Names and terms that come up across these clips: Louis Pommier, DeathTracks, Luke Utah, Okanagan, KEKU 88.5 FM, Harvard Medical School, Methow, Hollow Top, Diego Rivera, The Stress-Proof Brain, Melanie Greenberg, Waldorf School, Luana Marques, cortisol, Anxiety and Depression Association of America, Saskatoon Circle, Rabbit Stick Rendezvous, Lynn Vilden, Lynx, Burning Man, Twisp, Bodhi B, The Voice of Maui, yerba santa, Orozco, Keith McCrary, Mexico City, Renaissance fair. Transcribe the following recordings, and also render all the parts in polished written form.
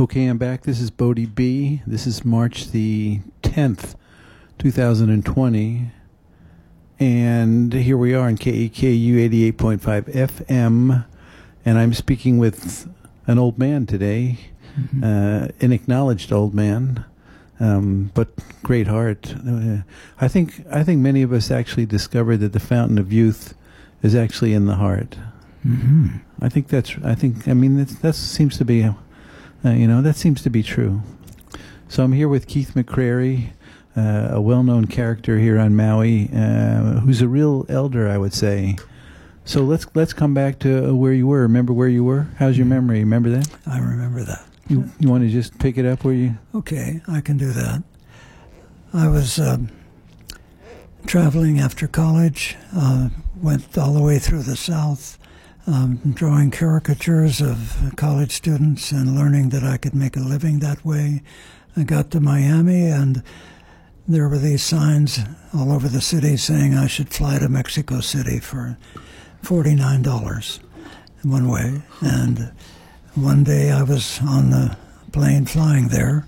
Okay, I'm back. This is Bodhi B. This is March the 10th, 2020. And here we are on KEKU 88.5 FM. And I'm speaking with an old man today, an acknowledged old man, but great heart. I think many of us actually discovered that the fountain of youth is actually in the heart. Mm-hmm. That seems to be... that seems to be true. So I'm here with Keith McCrary, a well-known character here on Maui, who's a real elder, I would say. So let's come back to where you were. Remember where you were? How's your memory? Remember that? I remember that. You want to just pick it up where you? Okay, I can do that. I was traveling after college. Went all the way through the South. Drawing caricatures of college students and learning that I could make a living that way. I got to Miami, and there were these signs all over the city saying I should fly to Mexico City for $49 one way. And one day I was on the plane flying there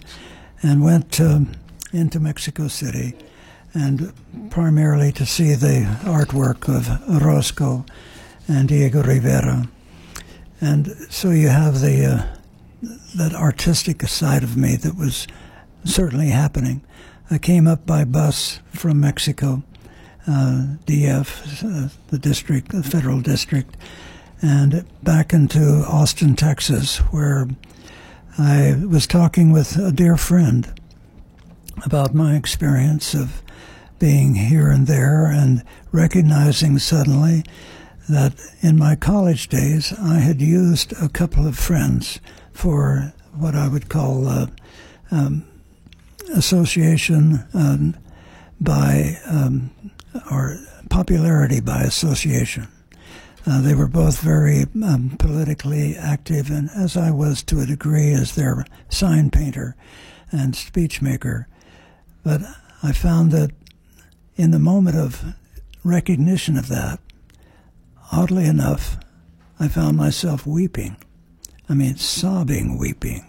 and went into Mexico City, and primarily to see the artwork of Orozco and Diego Rivera. And so you have the that artistic side of me that was certainly happening. I came up by bus from Mexico, DF, the federal district, and back into Austin, Texas, where I was talking with a dear friend about my experience of being here and there and recognizing suddenly that in my college days, I had used a couple of friends for what I would call association by, or popularity by association. They were both very politically active, and as I was to a degree as their sign painter and speech maker. But I found that in the moment of recognition of that, oddly enough, I found myself weeping. I mean, sobbing, weeping.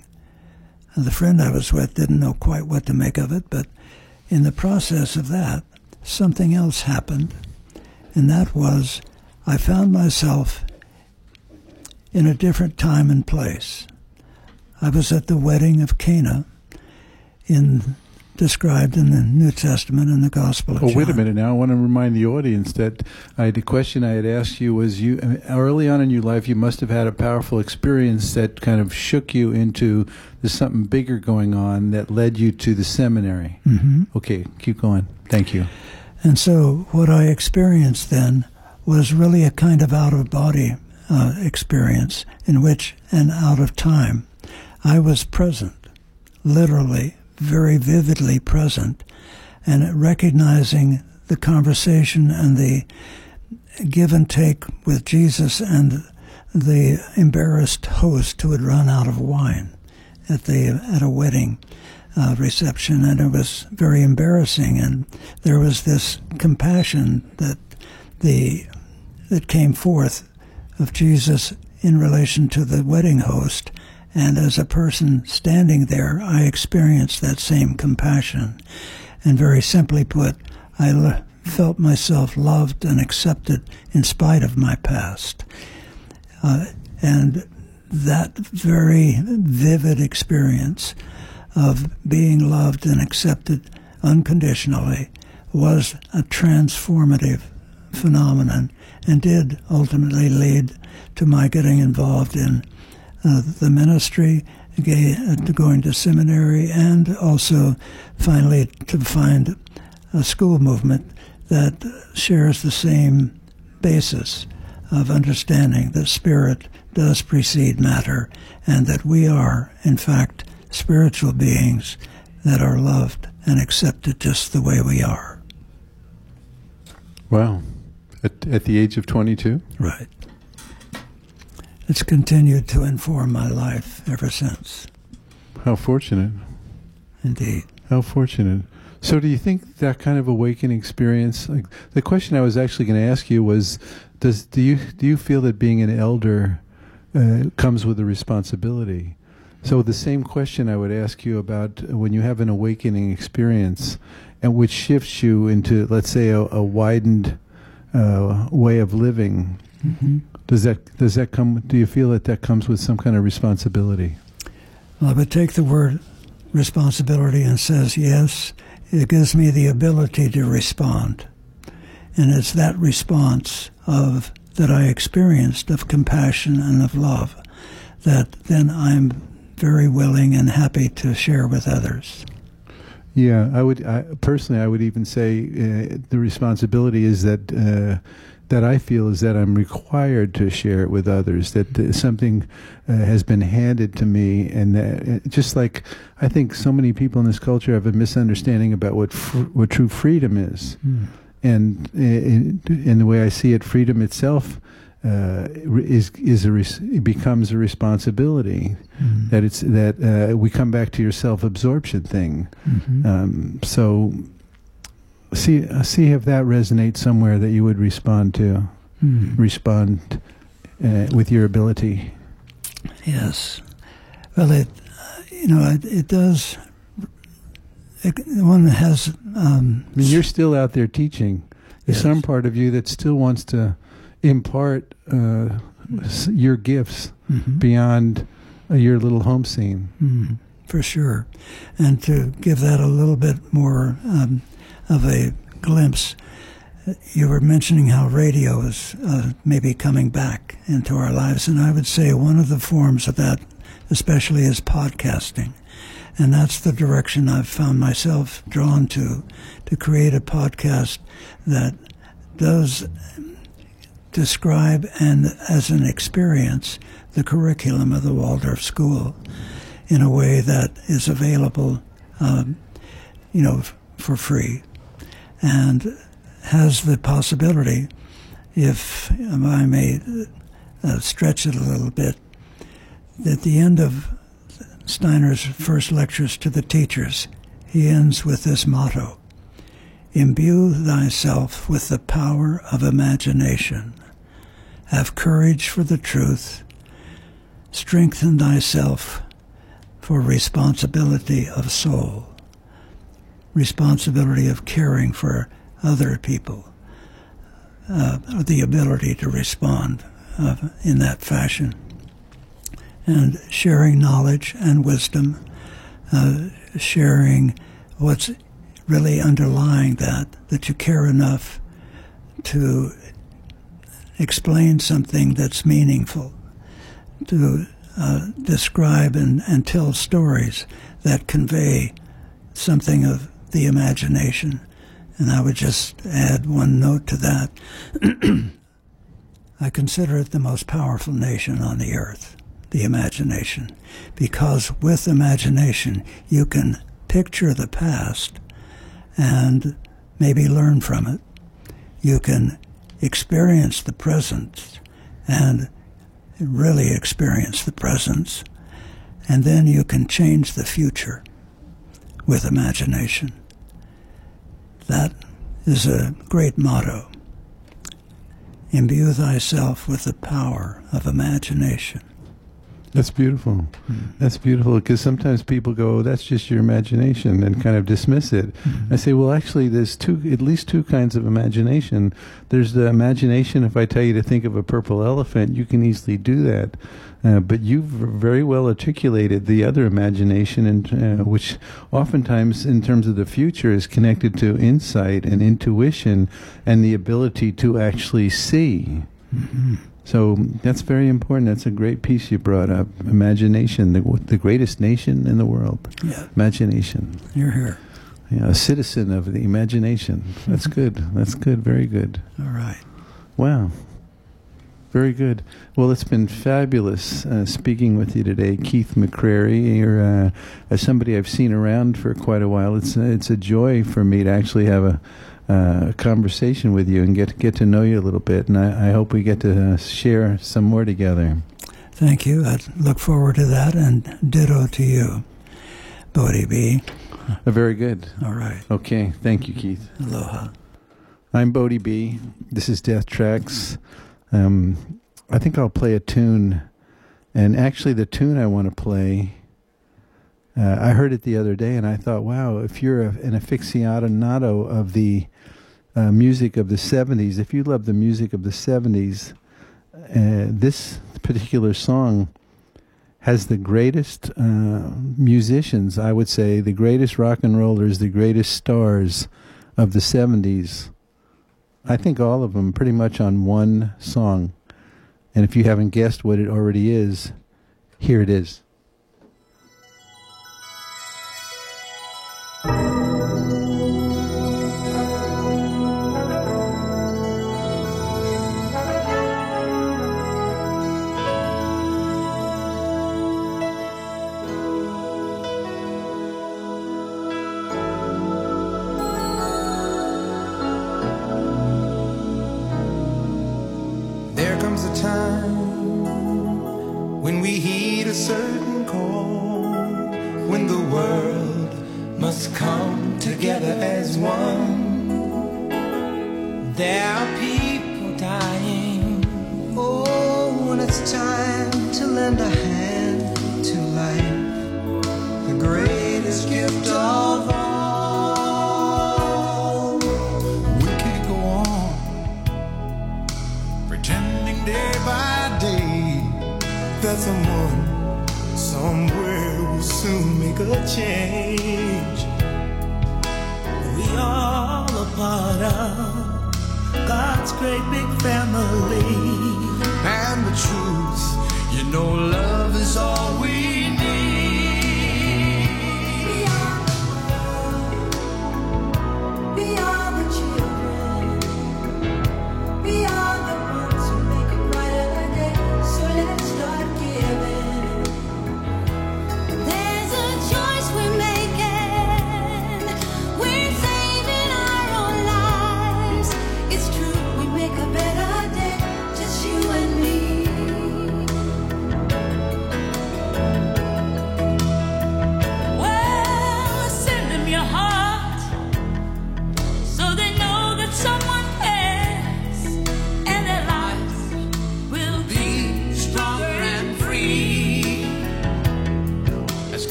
And the friend I was with didn't know quite what to make of it, but in the process of that, something else happened, and that was I found myself in a different time and place. I was at the wedding of Cana, described in the New Testament and the Gospel of John. Oh, wait a minute now. I want to remind the audience that the question I had asked you was, early on in your life, you must have had a powerful experience that kind of shook you into there's something bigger going on that led you to the seminary. Mm-hmm. Okay, keep going. Thank you. And so what I experienced then was really a kind of out-of-body experience in which, and out of time, I was present, literally very vividly present, and recognizing the conversation and the give and take with Jesus and the embarrassed host who had run out of wine at a wedding reception. And it was very embarrassing, and there was this compassion that came forth of Jesus in relation to the wedding host. And as a person standing there, I experienced that same compassion. And very simply put, I felt myself loved and accepted in spite of my past. And that very vivid experience of being loved and accepted unconditionally was a transformative phenomenon and did ultimately lead to my getting involved in the ministry, to going to seminary, and also finally to find a school movement that shares the same basis of understanding that spirit does precede matter, and that we are, in fact, spiritual beings that are loved and accepted just the way we are. Wow. At the age of 22? Right. It's continued to inform my life ever since. How fortunate. Indeed. How fortunate. So do you think that kind of awakening experience, like the question I was actually going to ask you was, do you feel that being an elder comes with a responsibility? So the same question I would ask you about when you have an awakening experience and which shifts you into, let's say, a widened way of living. Mm-hmm. Does that come? Do you feel that comes with some kind of responsibility? I would take the word responsibility and says yes. It gives me the ability to respond, and it's that response of that I experienced of compassion and of love that then I'm very willing and happy to share with others. Yeah, I would even say the responsibility is that I feel is that I'm required to share it with others, that something has been handed to me. And just like I think so many people in this culture have a misunderstanding about what true freedom is. Mm. And in the way I see it, freedom itself becomes a responsibility. Mm-hmm. That we come back to your self-absorption thing. Mm-hmm. See if that resonates somewhere that you would respond to, with your ability. Yes. Well, it does. One has. I mean, you're still out there teaching. There's some part of you that still wants to impart your gifts beyond your little home scene. Mm-hmm. For sure, and to give that a little bit more of a glimpse, you were mentioning how radio is maybe coming back into our lives, and I would say one of the forms of that, especially, is podcasting. And that's the direction I've found myself drawn to create a podcast that does describe, and as an experience, the curriculum of the Waldorf School in a way that is available, for free, and has the possibility, if I may stretch it a little bit, at the end of Steiner's first lectures to the teachers, he ends with this motto: imbue thyself with the power of imagination, have courage for the truth, strengthen thyself for responsibility of soul, responsibility of caring for other people, the ability to respond in that fashion, and sharing knowledge and wisdom, sharing what's really underlying that you care enough to explain something that's meaningful, to describe and tell stories that convey something of the imagination. And I would just add one note to that. I consider it the most powerful nation on the earth, the imagination, because with imagination you can picture the past and maybe learn from it. You can experience the present and really experience the presence, and then you can change the future with imagination. That is a great motto. Imbue thyself with the power of imagination. That's beautiful. Mm-hmm. That's beautiful, because sometimes people go, oh, that's just your imagination, and kind of dismiss it. Mm-hmm. I say, well, actually, there's at least two kinds of imagination. There's the imagination, if I tell you to think of a purple elephant, you can easily do that. But you've very well articulated the other imagination, and which oftentimes, in terms of the future, is connected to insight and intuition and the ability to actually see. Mm-hmm. So that's very important. That's a great piece you brought up. Imagination, the greatest nation in the world. Yeah. Imagination. You're here. Yeah, a citizen of the imagination. That's good. That's good. Very good. All right. Wow. Very good. Well, it's been fabulous speaking with you today, Keith McCrary. You're somebody I've seen around for quite a while. It's a joy for me to actually have a conversation with you and get to know you a little bit, and I hope we get to share some more together. Thank you. I look forward to that, and ditto to you, Bodhi B. Very good. All right. Okay. Thank you, Keith. Aloha. I'm Bodhi B. This is Death Tracks. I think I'll play a tune, and actually the tune I want to play I heard it the other day, and I thought, wow, if you're an aficionado of the music of the 70s, if you love the music of the 70s, this particular song has the greatest musicians, I would say, the greatest rock and rollers, the greatest stars of the 70s. I think all of them pretty much on one song. And if you haven't guessed what it already is, here it is.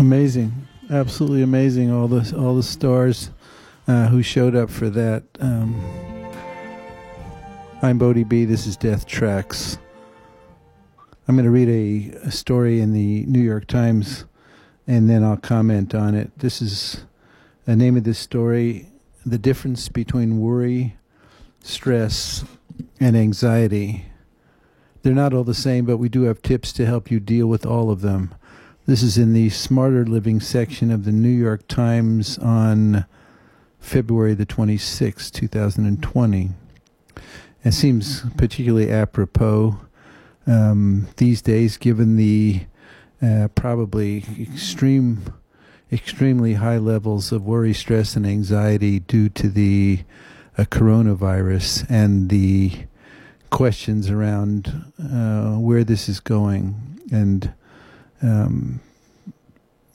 Amazing, absolutely amazing. All the stars who showed up for that. I'm Bodhi B. This is Death Tracks. I'm going to read a story in the New York Times, and then I'll comment on it. This is the name of this story: The Difference Between Worry, Stress, and Anxiety. They're not all the same, but we do have tips to help you deal with all of them. This is in the Smarter Living section of the New York Times on February the 26th, 2020. It seems particularly apropos these days, given the probably extremely high levels of worry, stress, and anxiety due to the coronavirus and the questions around where this is going. And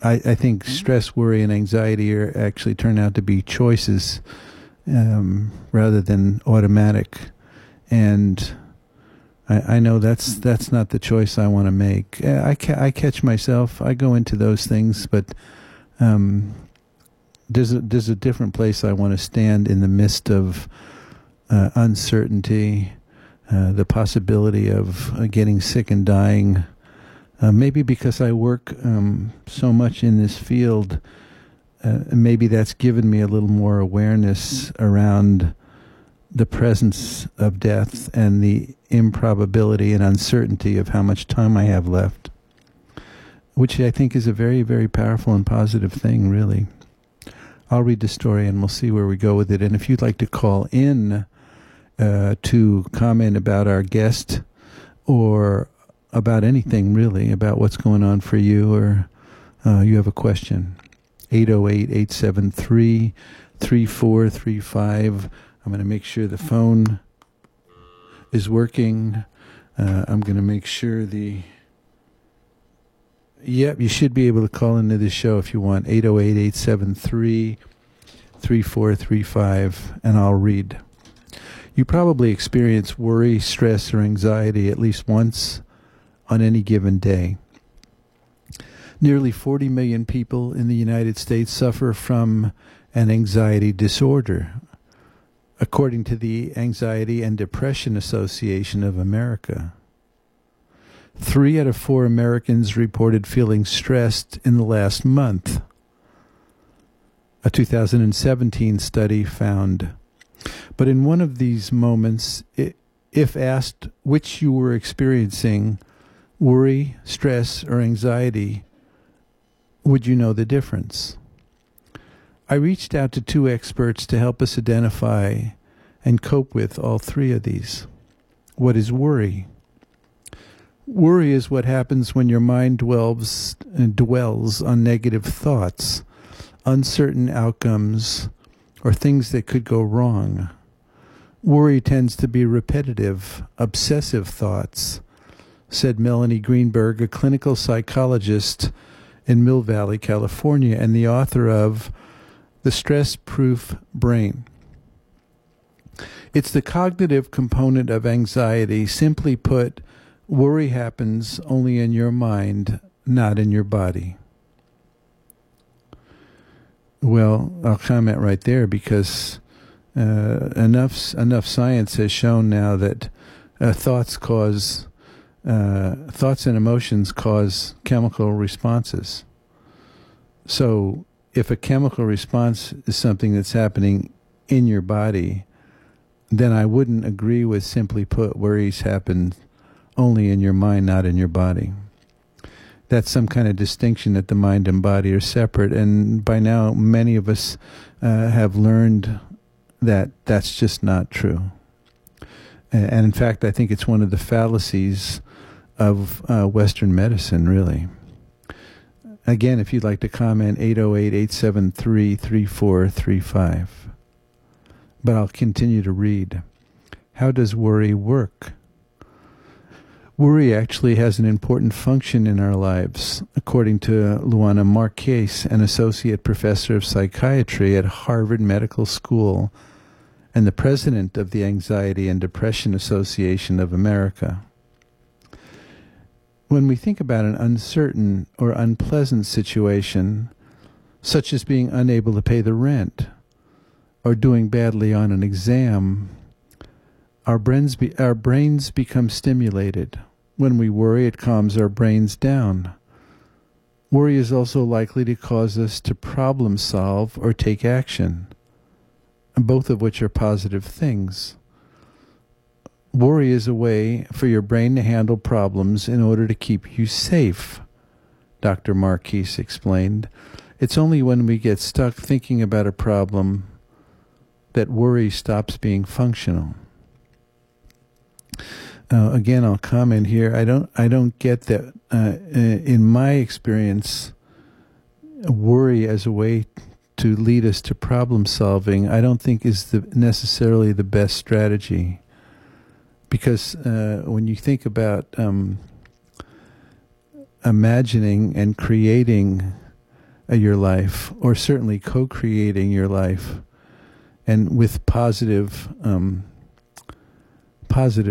I think stress, worry, and anxiety are actually turn out to be choices rather than automatic. And I know that's not the choice I want to make. I catch myself. I go into those things, but there's a different place I want to stand in the midst of uncertainty, the possibility of getting sick and dying. Maybe because I work so much in this field, maybe that's given me a little more awareness around the presence of death and the improbability and uncertainty of how much time I have left, which I think is a very, very powerful and positive thing, really. I'll read the story and we'll see where we go with it. And if you'd like to call in to comment about our guest or about anything, really, about what's going on for you, or you have a question, 808-873-3435. I'm going to make sure the phone is working. I'm going to make sure Yep, you should be able to call into the show if you want, 808-873-3435, and I'll read. You probably experience worry, stress, or anxiety at least once on any given day. Nearly 40 million people in the United States suffer from an anxiety disorder, according to the Anxiety and Depression Association of America. 3 out of 4 Americans reported feeling stressed in the last month. A 2017 study found. But in one of these moments, if asked which you were experiencing, worry, stress, or anxiety, would you know the difference? I reached out to 2 experts to help us identify and cope with all 3 of these. What is worry? Worry is what happens when your mind dwells on negative thoughts, uncertain outcomes, or things that could go wrong. Worry tends to be repetitive, obsessive thoughts, said Melanie Greenberg, a clinical psychologist in Mill Valley, California, and the author of The Stress-Proof Brain. It's the cognitive component of anxiety. Simply put, worry happens only in your mind, not in your body. Well, I'll comment right there because enough science has shown now that thoughts and emotions cause chemical responses. So if a chemical response is something that's happening in your body, then I wouldn't agree with simply put worries happen only in your mind, not in your body. That's some kind of distinction that the mind and body are separate. And by now, many of us have learned that that's just not true. And in fact, I think it's one of the fallacies of Western medicine, really. Again, if you'd like to comment, 808-873-3435. But I'll continue to read. How does worry work? Worry actually has an important function in our lives, according to Luana Marques, an associate professor of psychiatry at Harvard Medical School, and the president of the Anxiety and Depression Association of America. when we think about an uncertain or unpleasant situation, such as being unable to pay the rent or doing badly on an exam, our brains become stimulated. When we worry, it calms our brains down. Worry is also likely to cause us to problem solve or take action, both of which are positive things. Worry is a way for your brain to handle problems in order to keep you safe, Dr. Marques explained. It's only when we get stuck thinking about a problem that worry stops being functional. Again, I'll comment here. I don't get that. In my experience, worry as a way to lead us to problem solving, I don't think is necessarily the best strategy. Because when you think about imagining and creating your life, or certainly co-creating your life, and with positive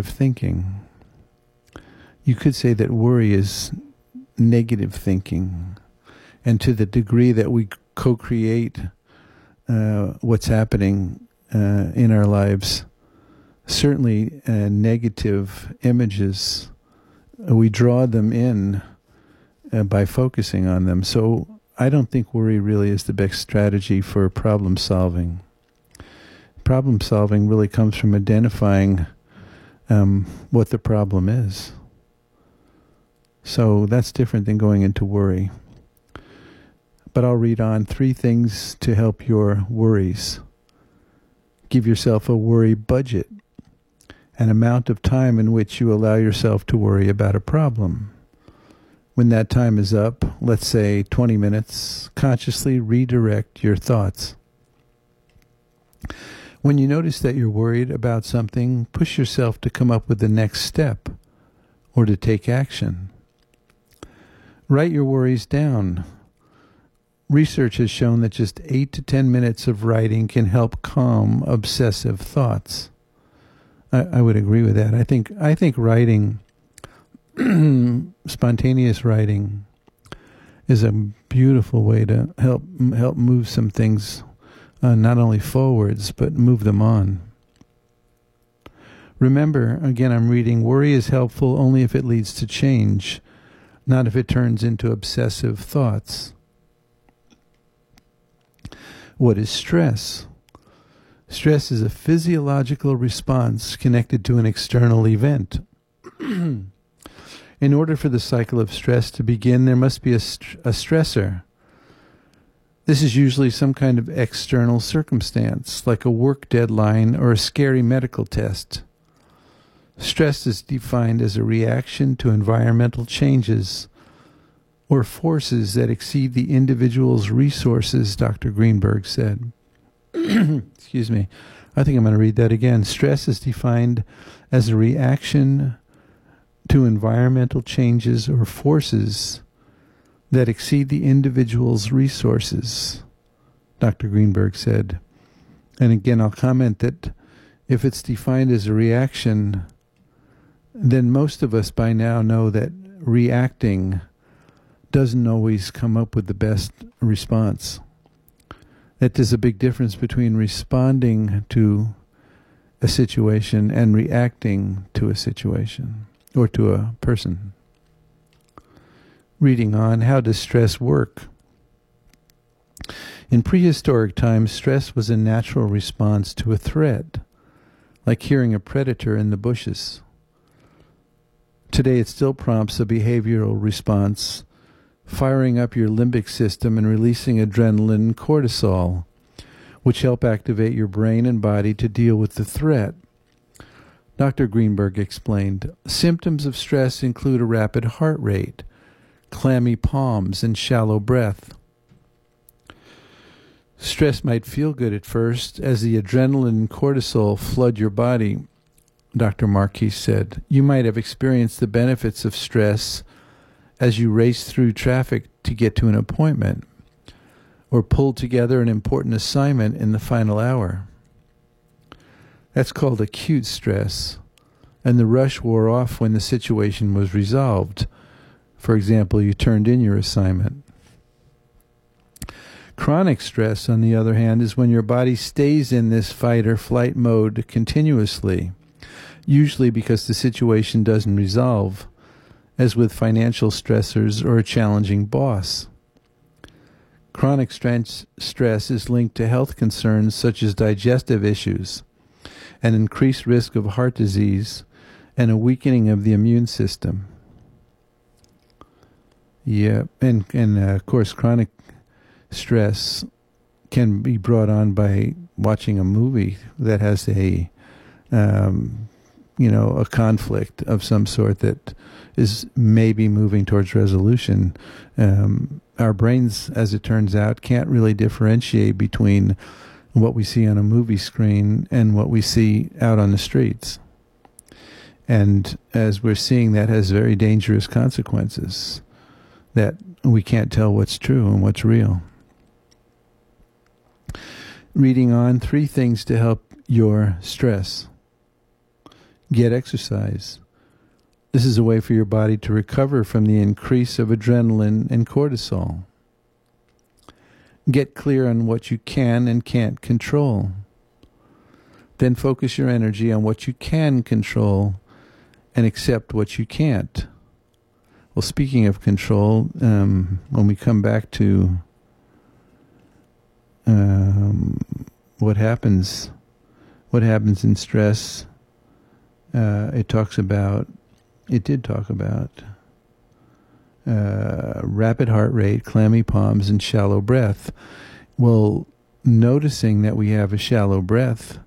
thinking, you could say that worry is negative thinking. And to the degree that we co-create what's happening in our lives, certainly negative images, we draw them in by focusing on them. So I don't think worry really is the best strategy for problem solving. Problem solving really comes from identifying what the problem is. So that's different than going into worry. But I'll read on. 3 things to help your worries. Give yourself a worry budget, an amount of time in which you allow yourself to worry about a problem. When that time is up, let's say 20 minutes, consciously redirect your thoughts. When you notice that you're worried about something, push yourself to come up with the next step or to take action. Write your worries down. Research has shown that just 8 to 10 minutes of writing can help calm obsessive thoughts. I would agree with that. I think writing, spontaneous writing, is a beautiful way to help move some things, not only forwards, but move them on. Remember, again, I'm reading, worry is helpful only if it leads to change, not if it turns into obsessive thoughts. What is stress? Stress is a physiological response connected to an external event. In order for the cycle of stress to begin, there must be a stressor. This is usually some kind of external circumstance, like a work deadline or a scary medical test. Stress is defined as a reaction to environmental changes or forces that exceed the individual's resources, Dr. Greenberg said. Excuse me. I think I'm going to read that again. Stress is defined as a reaction to environmental changes or forces that exceed the individual's resources, Dr. Greenberg said. And again, I'll comment that if it's defined as a reaction, then most of us by now know that reacting doesn't always come up with the best response. That there's a big difference between responding to a situation and reacting to a situation or to a person. Reading on, how does stress work? In prehistoric times, stress was a natural response to a threat, like hearing a predator in the bushes. Today it still prompts a behavioral response, firing up your limbic system and releasing adrenaline and cortisol, which help activate your brain and body to deal with the threat. Dr. Greenberg explained, symptoms of stress include a rapid heart rate, clammy palms, and shallow breath. Stress might feel good at first as the adrenaline and cortisol flood your body, Dr. Marques said. You might have experienced the benefits of stress as you race through traffic to get to an appointment, or pull together an important assignment in the final hour. That's called acute stress, and the rush wore off when the situation was resolved, For example, you turned in your assignment. Chronic stress, on the other hand, is when your body stays in this fight or flight mode continuously, usually because the situation doesn't resolve, as with financial stressors or a challenging boss. Chronic stress is linked to health concerns such as digestive issues, an increased risk of heart disease, and a weakening of the immune system. Yeah, and of course, chronic stress can be brought on by watching a movie that has a conflict of some sort that is maybe moving towards resolution. Our brains, as it turns out, can't really differentiate between what we see on a movie screen and what we see out on the streets. And as we're seeing, that has very dangerous consequences, that we can't tell what's true and what's real. Reading on, 3 things to help your stress. Get exercise. This is a way for your body to recover from the increase of adrenaline and cortisol. Get clear on what you can and can't control. Then focus your energy on what you can control and accept what you can't. Well, speaking of control, when we come back to what happens in stress, it did talk about rapid heart rate, clammy palms, and shallow breath. Well, noticing that we have a shallow breath,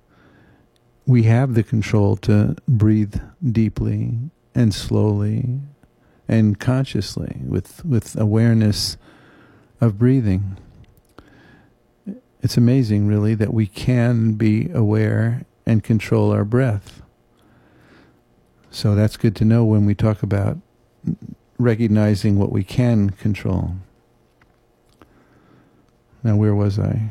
we have the control to breathe deeply and slowly and consciously with awareness of breathing. It's amazing, really, that we can be aware and control our breath. So that's good to know when we talk about recognizing what we can control. Now, where was I?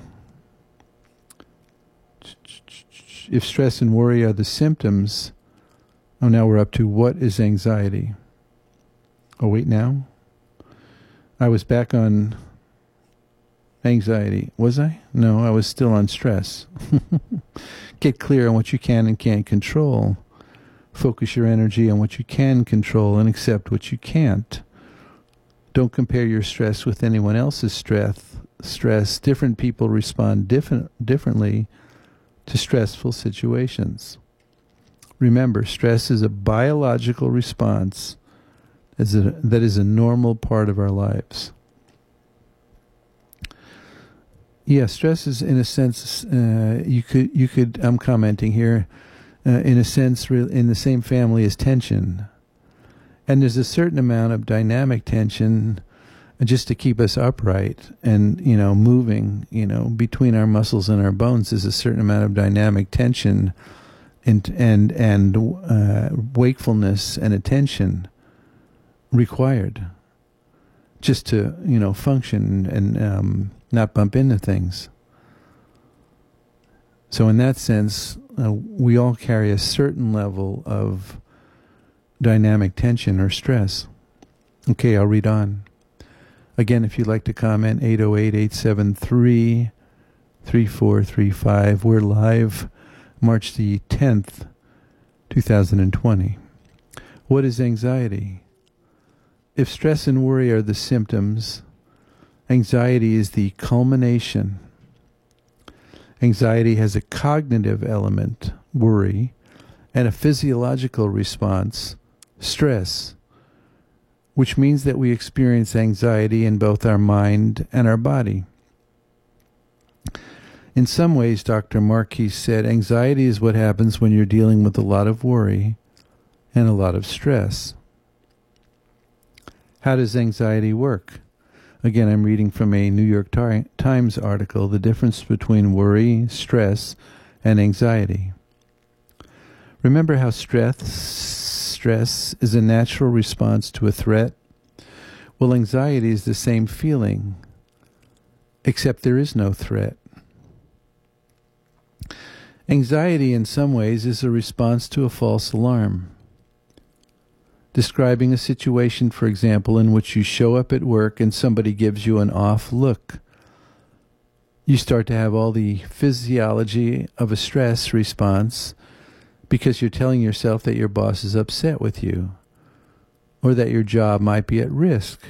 If stress and worry are the symptoms, now we're up to what is anxiety? Oh, wait, now? I was back on anxiety. Was I? No, I was still on stress. Get clear on what you can and can't control. Focus your energy on what you can control and accept what you can't. Don't compare your stress with anyone else's stress. Different people respond differently to stressful situations. Remember, stress is a biological response that is a normal part of our lives. Yeah, stress is, in a sense, I'm commenting here, in a sense, in the same family as tension. And there's a certain amount of dynamic tension just to keep us upright and, moving, between our muscles and our bones is a certain amount of dynamic tension and wakefulness and attention required just to, function and not bump into things. So in that sense, we all carry a certain level of dynamic tension or stress. Okay, I'll read on. Again, if you'd like to comment, 808-873-3435. We're live March the 10th, 2020. What is anxiety? If stress and worry are the symptoms, anxiety is the culmination. Anxiety has a cognitive element, worry, and a physiological response, stress, which means that we experience anxiety in both our mind and our body. In some ways, Dr. Marques said, anxiety is what happens when you're dealing with a lot of worry and a lot of stress. How does anxiety work? Again, I'm reading from a New York Times article, The Difference Between Worry, Stress, and Anxiety. Remember how stress is a natural response to a threat? Well, anxiety is the same feeling, except there is no threat. Anxiety, in some ways, is a response to a false alarm. describing a situation, for example, in which you show up at work and somebody gives you an off look. You start to have all the physiology of a stress response because you're telling yourself that your boss is upset with you or that your job might be at risk.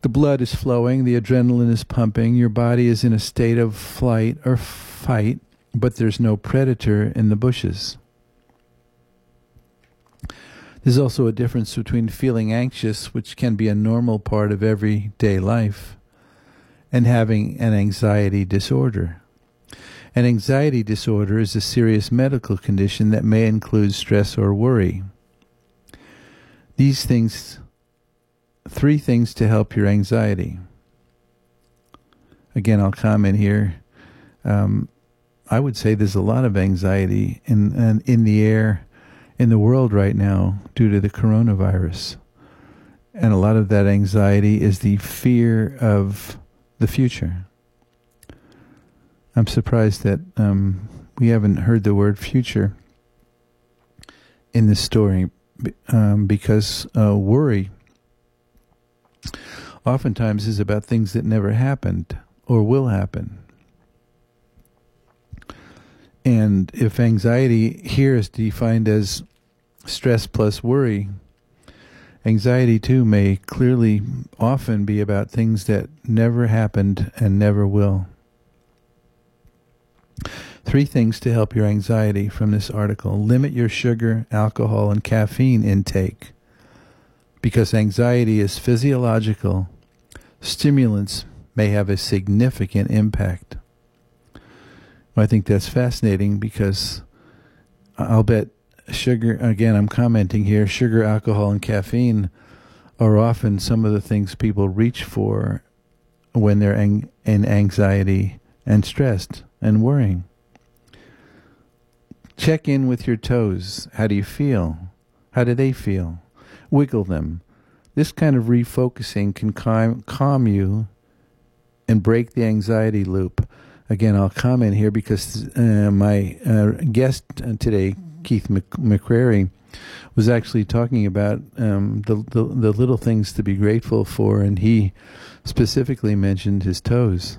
The blood is flowing, the adrenaline is pumping, your body is in a state of flight or fight, but there's no predator in the bushes. There's also a difference between feeling anxious, which can be a normal part of everyday life, and having an anxiety disorder. An anxiety disorder is a serious medical condition that may include stress or worry. These things, three things to help your anxiety. Again, I'll comment here. I would say there's a lot of anxiety in the air in the world right now due to the coronavirus. And a lot of that anxiety is the fear of the future. I'm surprised that we haven't heard the word future in this story because worry oftentimes is about things that never happened or will happen. And if anxiety here is defined as stress plus worry, anxiety too may clearly often be about things that never happened and never will. Three things to help your anxiety from this article. Limit your sugar, alcohol, and caffeine intake because anxiety is physiological. Stimulants may have a significant impact. I think that's fascinating because I'll bet sugar, again, I'm commenting here, sugar, alcohol, and caffeine are often some of the things people reach for when they're in anxiety and stressed and worrying. Check in with your toes. How do you feel? How do they feel? Wiggle them. This kind of refocusing can calm you and break the anxiety loop. Again, I'll comment here because my guest today, Keith McCrary, was actually talking about the little things to be grateful for, and he specifically mentioned his toes.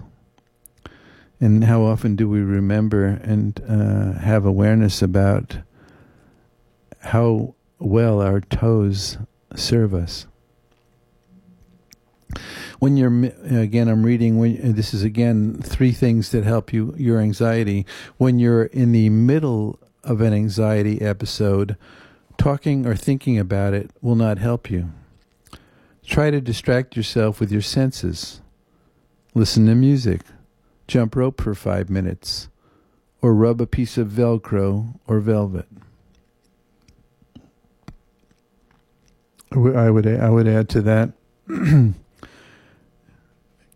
And how often do we remember and have awareness about how well our toes serve us? When you're, again, I'm reading, this is again, three things that help you, your anxiety. When you're in the middle of an anxiety episode, talking or thinking about it will not help you. Try to distract yourself with your senses. Listen to music, jump rope for 5 minutes, or rub a piece of Velcro or velvet. I would add to that,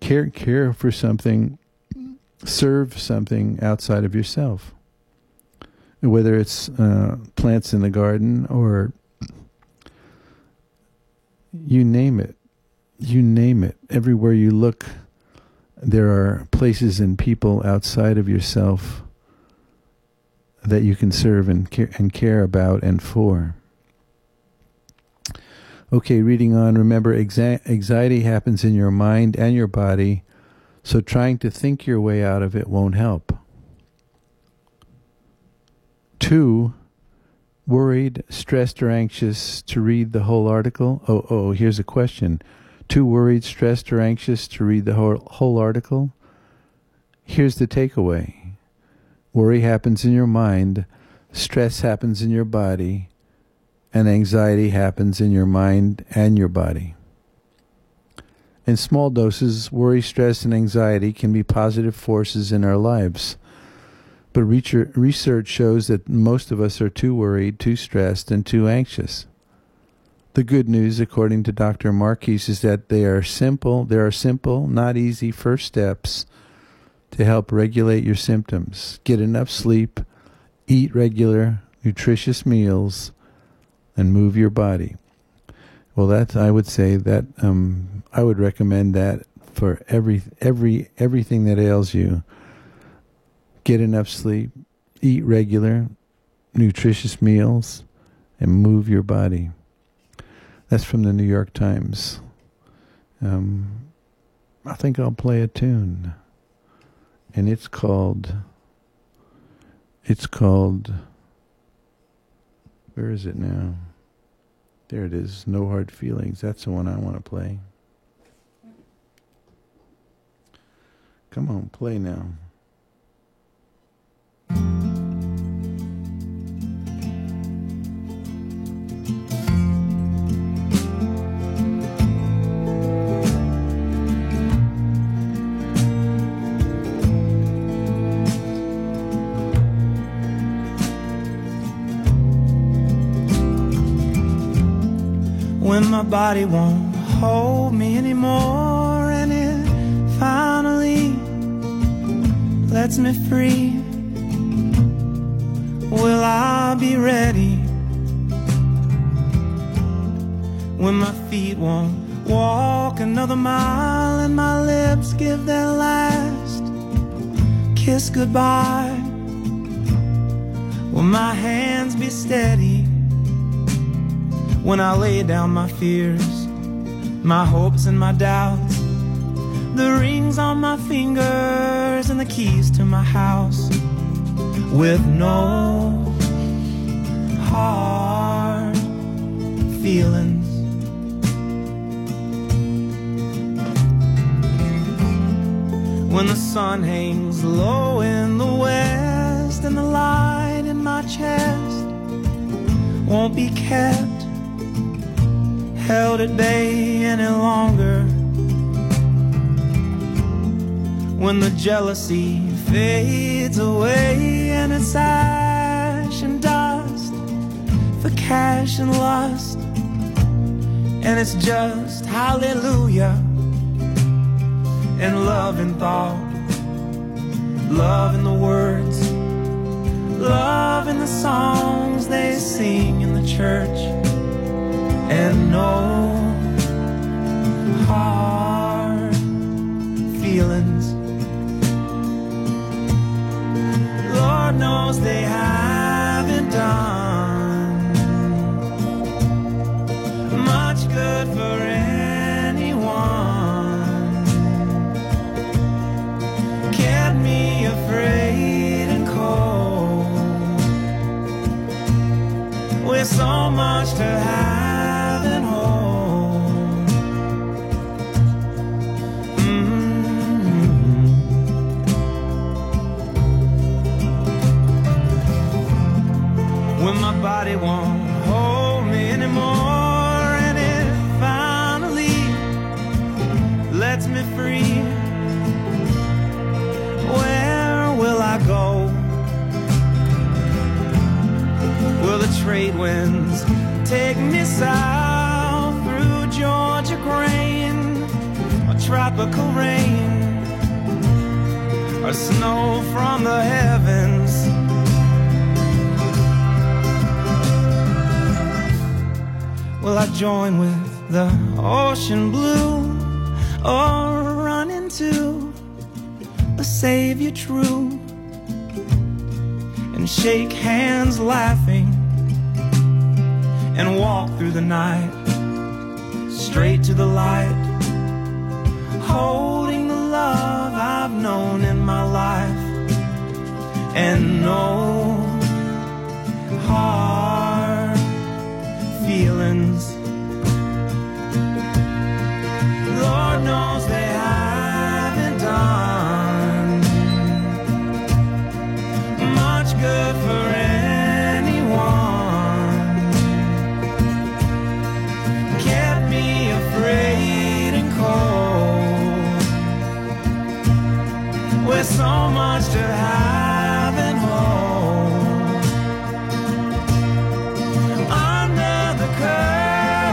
Care for something, serve something outside of yourself. Whether it's plants in the garden or you name it. Everywhere you look, there are places and people outside of yourself that you can serve and care about and for. Okay, reading on, remember, anxiety happens in your mind and your body, so trying to think your way out of it won't help. 2, worried, stressed, or anxious to read the whole article? Oh, here's a question. Too worried, stressed, or anxious to read the whole article? Here's the takeaway. Worry happens in your mind, stress happens in your body, and anxiety happens in your mind and your body. In small doses, worry, stress, and anxiety can be positive forces in our lives. But research shows that most of us are too worried, too stressed, and too anxious. The good news, according to Dr. Marques, is that there are simple, not easy first steps to help regulate your symptoms. Get enough sleep, eat regular, nutritious meals, and move your body. Well, that's, I would say that I would recommend that for everything that ails you. Get enough sleep, eat regular, nutritious meals, and move your body. That's from the New York Times. I think I'll play a tune, and it's called, where is it now? There it is, No Hard Feelings. That's the one I want to play. Come on, play now. When my body won't hold me anymore, and it finally lets me free, will I be ready? When my feet won't walk another mile, and my lips give their last kiss goodbye, will my hands be steady? When I lay down my fears, my hopes and my doubts, the rings on my fingers and the keys to my house, with no hard feelings. When the sun hangs low in the west and the light in my chest won't be kept held at bay any longer. When the jealousy fades away and it's ash and dust for cash and lust, and it's just hallelujah and love in thought, love in the words, love in the songs they sing in the church, and no hard feelings. Lord knows they haven't done much good for anyone, kept me afraid and cold, with so much to have. Nobody won't hold me anymore, and it finally lets me free, where will I go? Will the trade winds take me south through Georgia grain, or tropical rain, or snow from the heavens? Will I join with the ocean blue, or run into a savior true, and shake hands laughing, and walk through the night, straight to the light, holding the love I've known in my life, and no heart feelings. Lord knows they haven't done much good for anyone, kept me afraid and cold, with so much to hide. Curve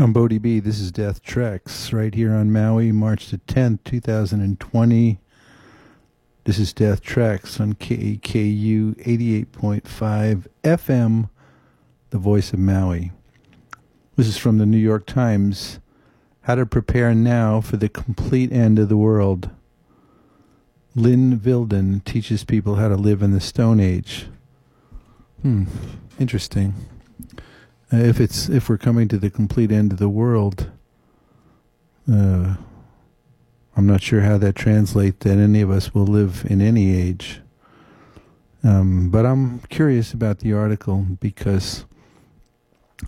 I'm Bodhi B. This is Death Treks right here on Maui, March the 10th, 2020. This is Death Treks on KEKU 88.5 FM, The Voice of Maui. This is from the New York Times. How to Prepare Now for the Complete End of the World. Lynn Vilden teaches people how to live in the Stone Age. Interesting. If we're coming to the complete end of the world, I'm not sure how that translates that any of us will live in any age. But I'm curious about the article because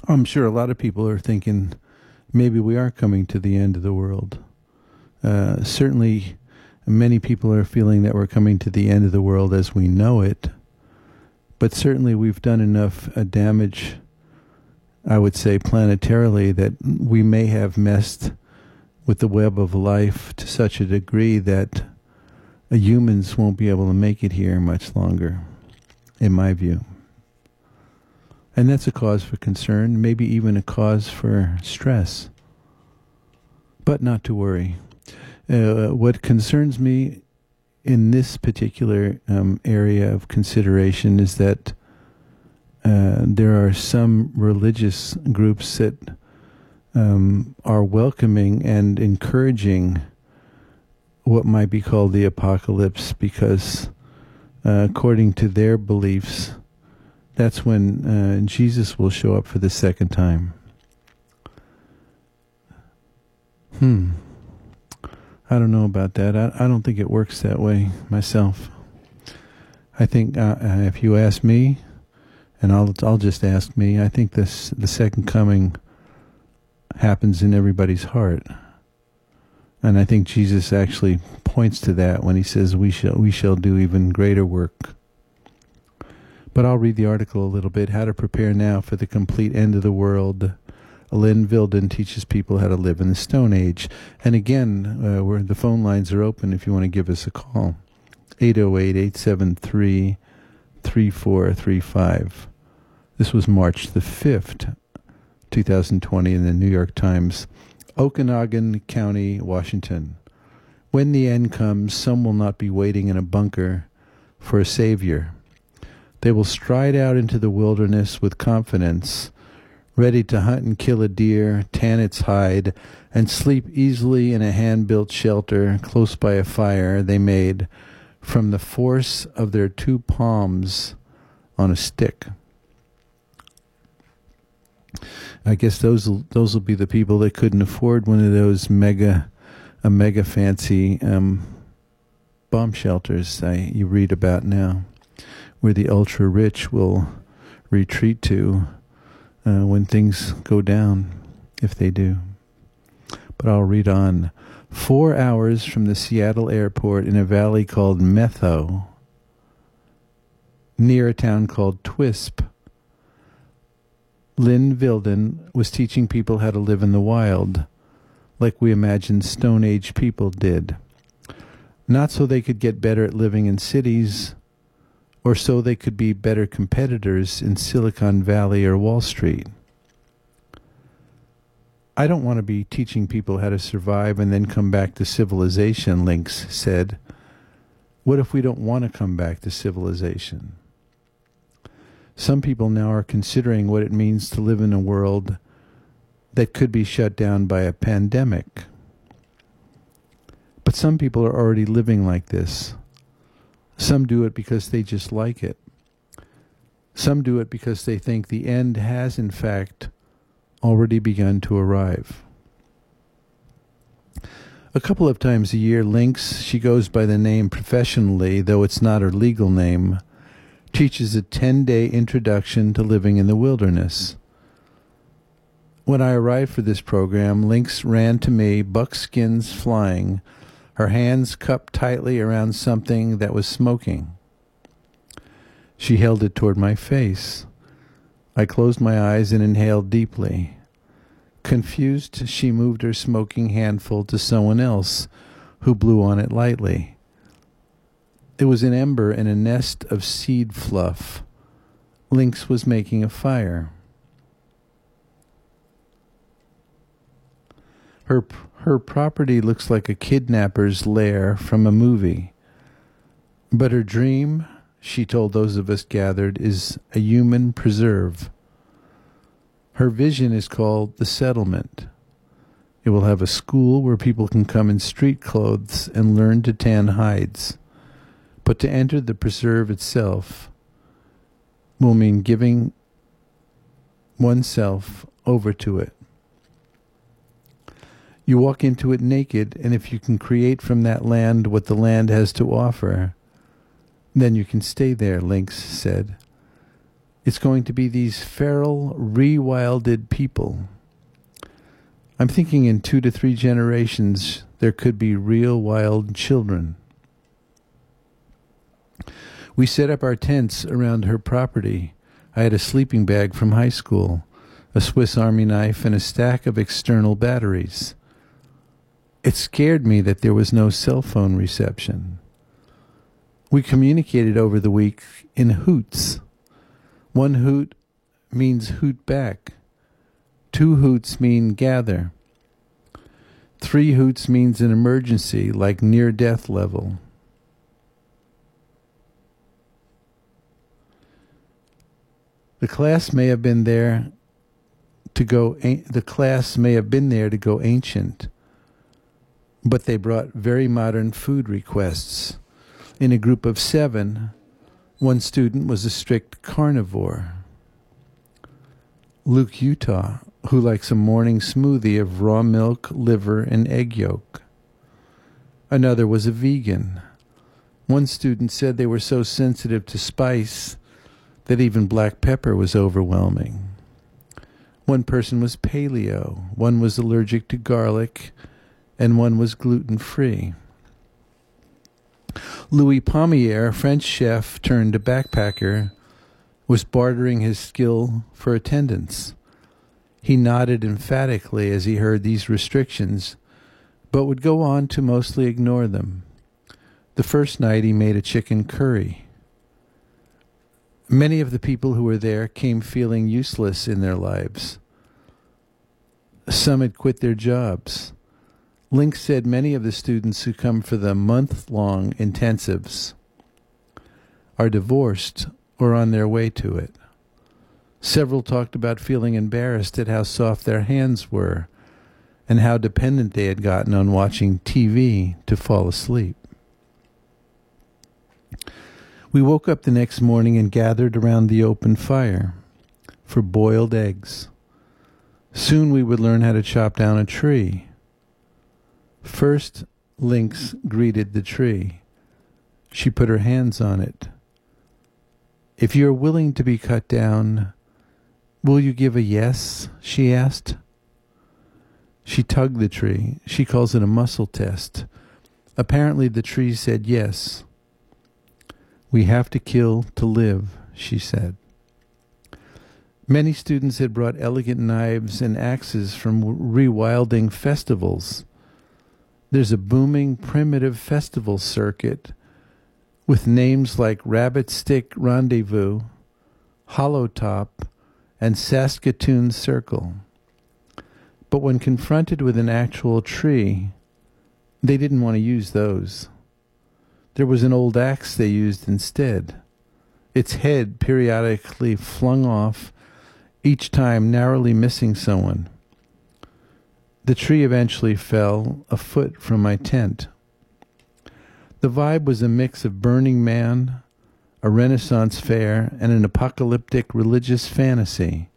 I'm sure a lot of people are thinking maybe we are coming to the end of the world. Certainly many people are feeling that we're coming to the end of the world as we know it. But certainly we've done enough damage, I would say, planetarily, that we may have messed with the web of life to such a degree that humans won't be able to make it here much longer, in my view. And that's a cause for concern, maybe even a cause for stress. But not to worry. What concerns me in this particular area of consideration is that there are some religious groups that are welcoming and encouraging what might be called the apocalypse because, according to their beliefs, that's when Jesus will show up for the second time. I don't know about that. I don't think it works that way myself. I think if you ask me, and I'll just ask me, I think the second coming happens in everybody's heart. And I think Jesus actually points to that when he says we shall do even greater work. But I'll read the article a little bit. How to Prepare Now for the Complete End of the World. Lynn Vilden teaches people how to live in the Stone Age. And again, where the phone lines are open if you want to give us a call. 808-873-3435. This was March the 5th, 2020, in the New York Times, Okanagan County, Washington. When the end comes, some will not be waiting in a bunker for a savior. They will stride out into the wilderness with confidence, ready to hunt and kill a deer, tan its hide, and sleep easily in a hand-built shelter close by a fire they made from the force of their two palms on a stick. I guess those will be the people that couldn't afford one of those mega fancy bomb shelters you read about now, where the ultra rich will retreat to when things go down, if they do. But I'll read on. 4 hours from the Seattle airport in a valley called Methow, near a town called Twisp, Lynn Vilden was teaching people how to live in the wild, like we imagine Stone Age people did. Not so they could get better at living in cities, or so they could be better competitors in Silicon Valley or Wall Street. I don't want to be teaching people how to survive and then come back to civilization, Lynx said. What if we don't want to come back to civilization? Some people now are considering what it means to live in a world that could be shut down by a pandemic. But some people are already living like this. Some do it because they just like it. Some do it because they think the end has, in fact, already begun to arrive. A couple of times a year, Lynx, she goes by the name professionally, though it's not her legal name, teaches a 10-day introduction to living in the wilderness. When I arrived for this program, Lynx ran to me, buckskins flying, her hands cupped tightly around something that was smoking. She held it toward my face. I closed my eyes and inhaled deeply. Confused, she moved her smoking handful to someone else, who blew on it lightly. It was an ember in a nest of seed fluff. Lynx was making a fire. Her property looks like a kidnapper's lair from a movie. But her dream, she told those of us gathered, is a human preserve. Her vision is called The Settlement. It will have a school where people can come in street clothes and learn to tan hides. But to enter the preserve itself will mean giving oneself over to it. You walk into it naked, and if you can create from that land what the land has to offer, then you can stay there, Lynx said. It's going to be these feral, rewilded people. I'm thinking in 2 to 3 generations there could be real wild children. We set up our tents around her property. I had a sleeping bag from high school, a Swiss Army knife, and a stack of external batteries. It scared me that there was no cell phone reception. We communicated over the week in hoots. One hoot means hoot back. 2 hoots mean gather. 3 hoots means an emergency, like near-death level. The class may have been there to go ancient, but they brought very modern food requests. In a group of 7, one student was a strict carnivore. Luke Utah, who likes a morning smoothie of raw milk, liver, and egg yolk. Another was a vegan. One student said they were so sensitive to spice that even black pepper was overwhelming. One person was paleo, one was allergic to garlic, and one was gluten-free. Louis Pommier, a French chef turned a backpacker, was bartering his skill for attendance. He nodded emphatically as he heard these restrictions, but would go on to mostly ignore them. The first night he made a chicken curry. Many of the people who were there came feeling useless in their lives. Some had quit their jobs. Link said many of the students who come for the month-long intensives are divorced or on their way to it. Several talked about feeling embarrassed at how soft their hands were and how dependent they had gotten on watching TV to fall asleep. We woke up the next morning and gathered around the open fire for boiled eggs. Soon we would learn how to chop down a tree. First, Lynx greeted the tree. She put her hands on it. If you are willing to be cut down, will you give a yes? She asked. She tugged the tree. She calls it a muscle test. Apparently the tree said yes. We have to kill to live, she said. Many students had brought elegant knives and axes from rewilding festivals. There's a booming primitive festival circuit with names like Rabbit Stick Rendezvous, Hollow Top, and Saskatoon Circle. But when confronted with an actual tree, they didn't want to use those. There was an old axe they used instead, its head periodically flung off, each time narrowly missing someone. The tree eventually fell a foot from my tent. The vibe was a mix of Burning Man, a Renaissance fair, and an apocalyptic religious fantasy.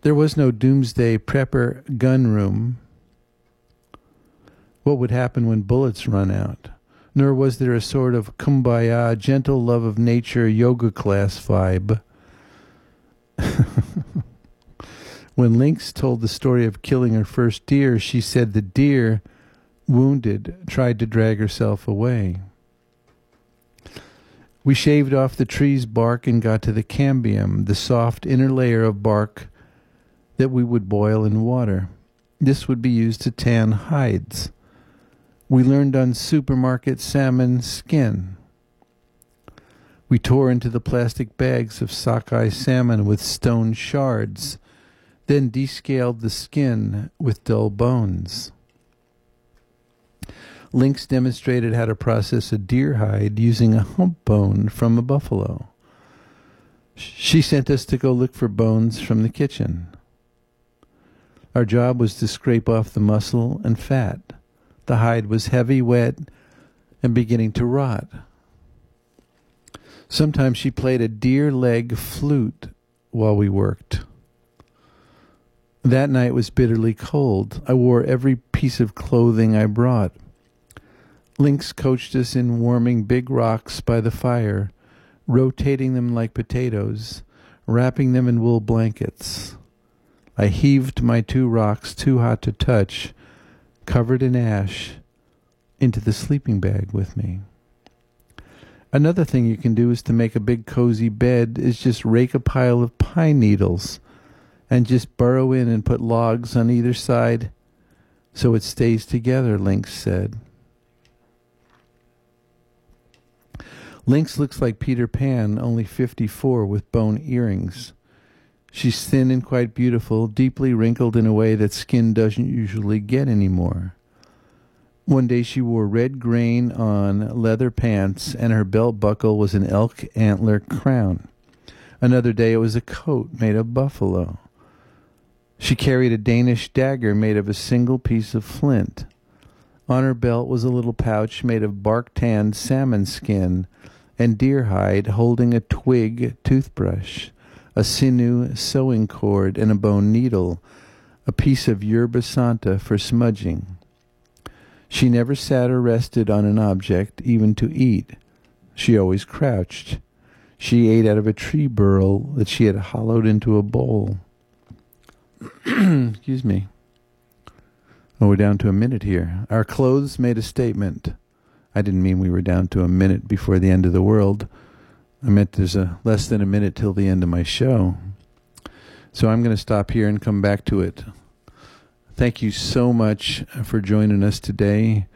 There was no doomsday prepper gun room. What would happen when bullets run out? Nor was there a sort of kumbaya, gentle love of nature, yoga class vibe. When Lynx told the story of killing her first deer, she said the deer, wounded, tried to drag herself away. We shaved off the tree's bark and got to the cambium, the soft inner layer of bark that we would boil in water. This would be used to tan hides. We learned on supermarket salmon skin. We tore into the plastic bags of sockeye salmon with stone shards then descaled the skin with dull bones. Lynx demonstrated how to process a deer hide using a hump bone from a buffalo. She sent us to go look for bones from the kitchen. Our job was to scrape off the muscle and fat. The hide was heavy, wet, and beginning to rot. Sometimes she played a deer leg flute while we worked. That night was bitterly cold. I wore every piece of clothing I brought. Lynx coached us in warming big rocks by the fire, rotating them like potatoes, wrapping them in wool blankets. I heaved my two rocks, too hot to touch, covered in ash, into the sleeping bag with me. Another thing you can do is to make a big cozy bed is just rake a pile of pine needles and just burrow in and put logs on either side so it stays together, Lynx said. Lynx looks like Peter Pan, only 54, with bone earrings. She's thin and quite beautiful, deeply wrinkled in a way that skin doesn't usually get anymore. One day she wore red grain on leather pants, and her belt buckle was an elk antler crown. Another day it was a coat made of buffalo. She carried a Danish dagger made of a single piece of flint. On her belt was a little pouch made of bark tanned salmon skin and deer hide, holding a twig toothbrush, a sinew sewing cord, and a bone needle, a piece of yerba santa for smudging. She never sat or rested on an object, even to eat. She always crouched. She ate out of a tree burl that she had hollowed into a bowl. Excuse me. Oh, we're down to a minute here. Our clothes made a statement. I didn't mean we were down to a minute before the end of the world. I meant there's less than a minute till the end of my show. So I'm going to stop here and come back to it. Thank you so much for joining us today.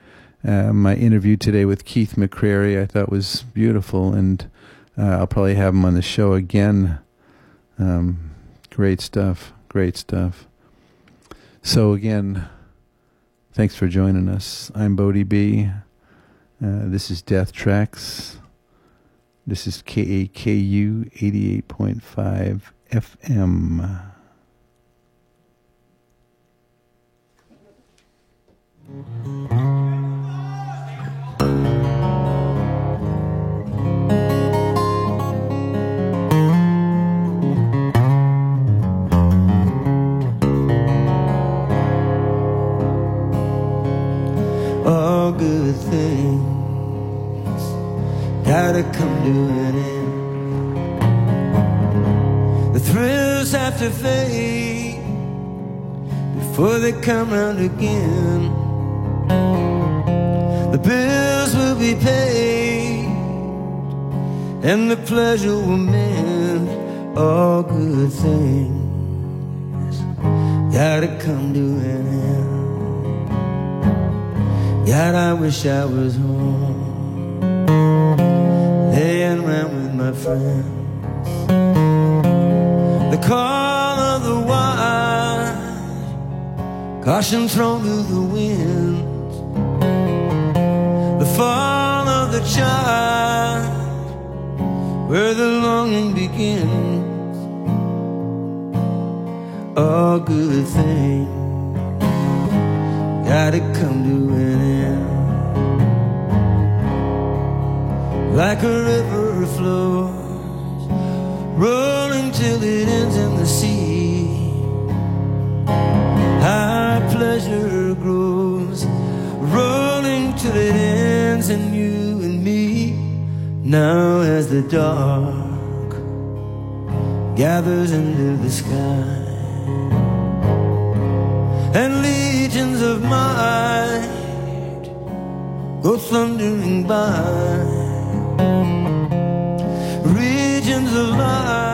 My interview today with Keith McCrary I thought was beautiful, and I'll probably have him on the show again. Great stuff, great stuff. So again, thanks for joining us. I'm Bodhi B. This is Death Tracks. This is KEKU 88.5 FM. All good things gotta come to an end. The thrills have to fade before they come round again. The bills will be paid and the pleasure will mend. All good things gotta come to an end. God, I wish I was home, laying around with my friends. The call of the wild, caution thrown to the wind. The fall of the child, where the longing begins. All good things gotta come to an end. Like a river flows, rolling till it ends in the sea. Our pleasure grows, rolling till it ends in you and me. Now as the dark gathers into the sky, and legions of might go thundering by. Regions of light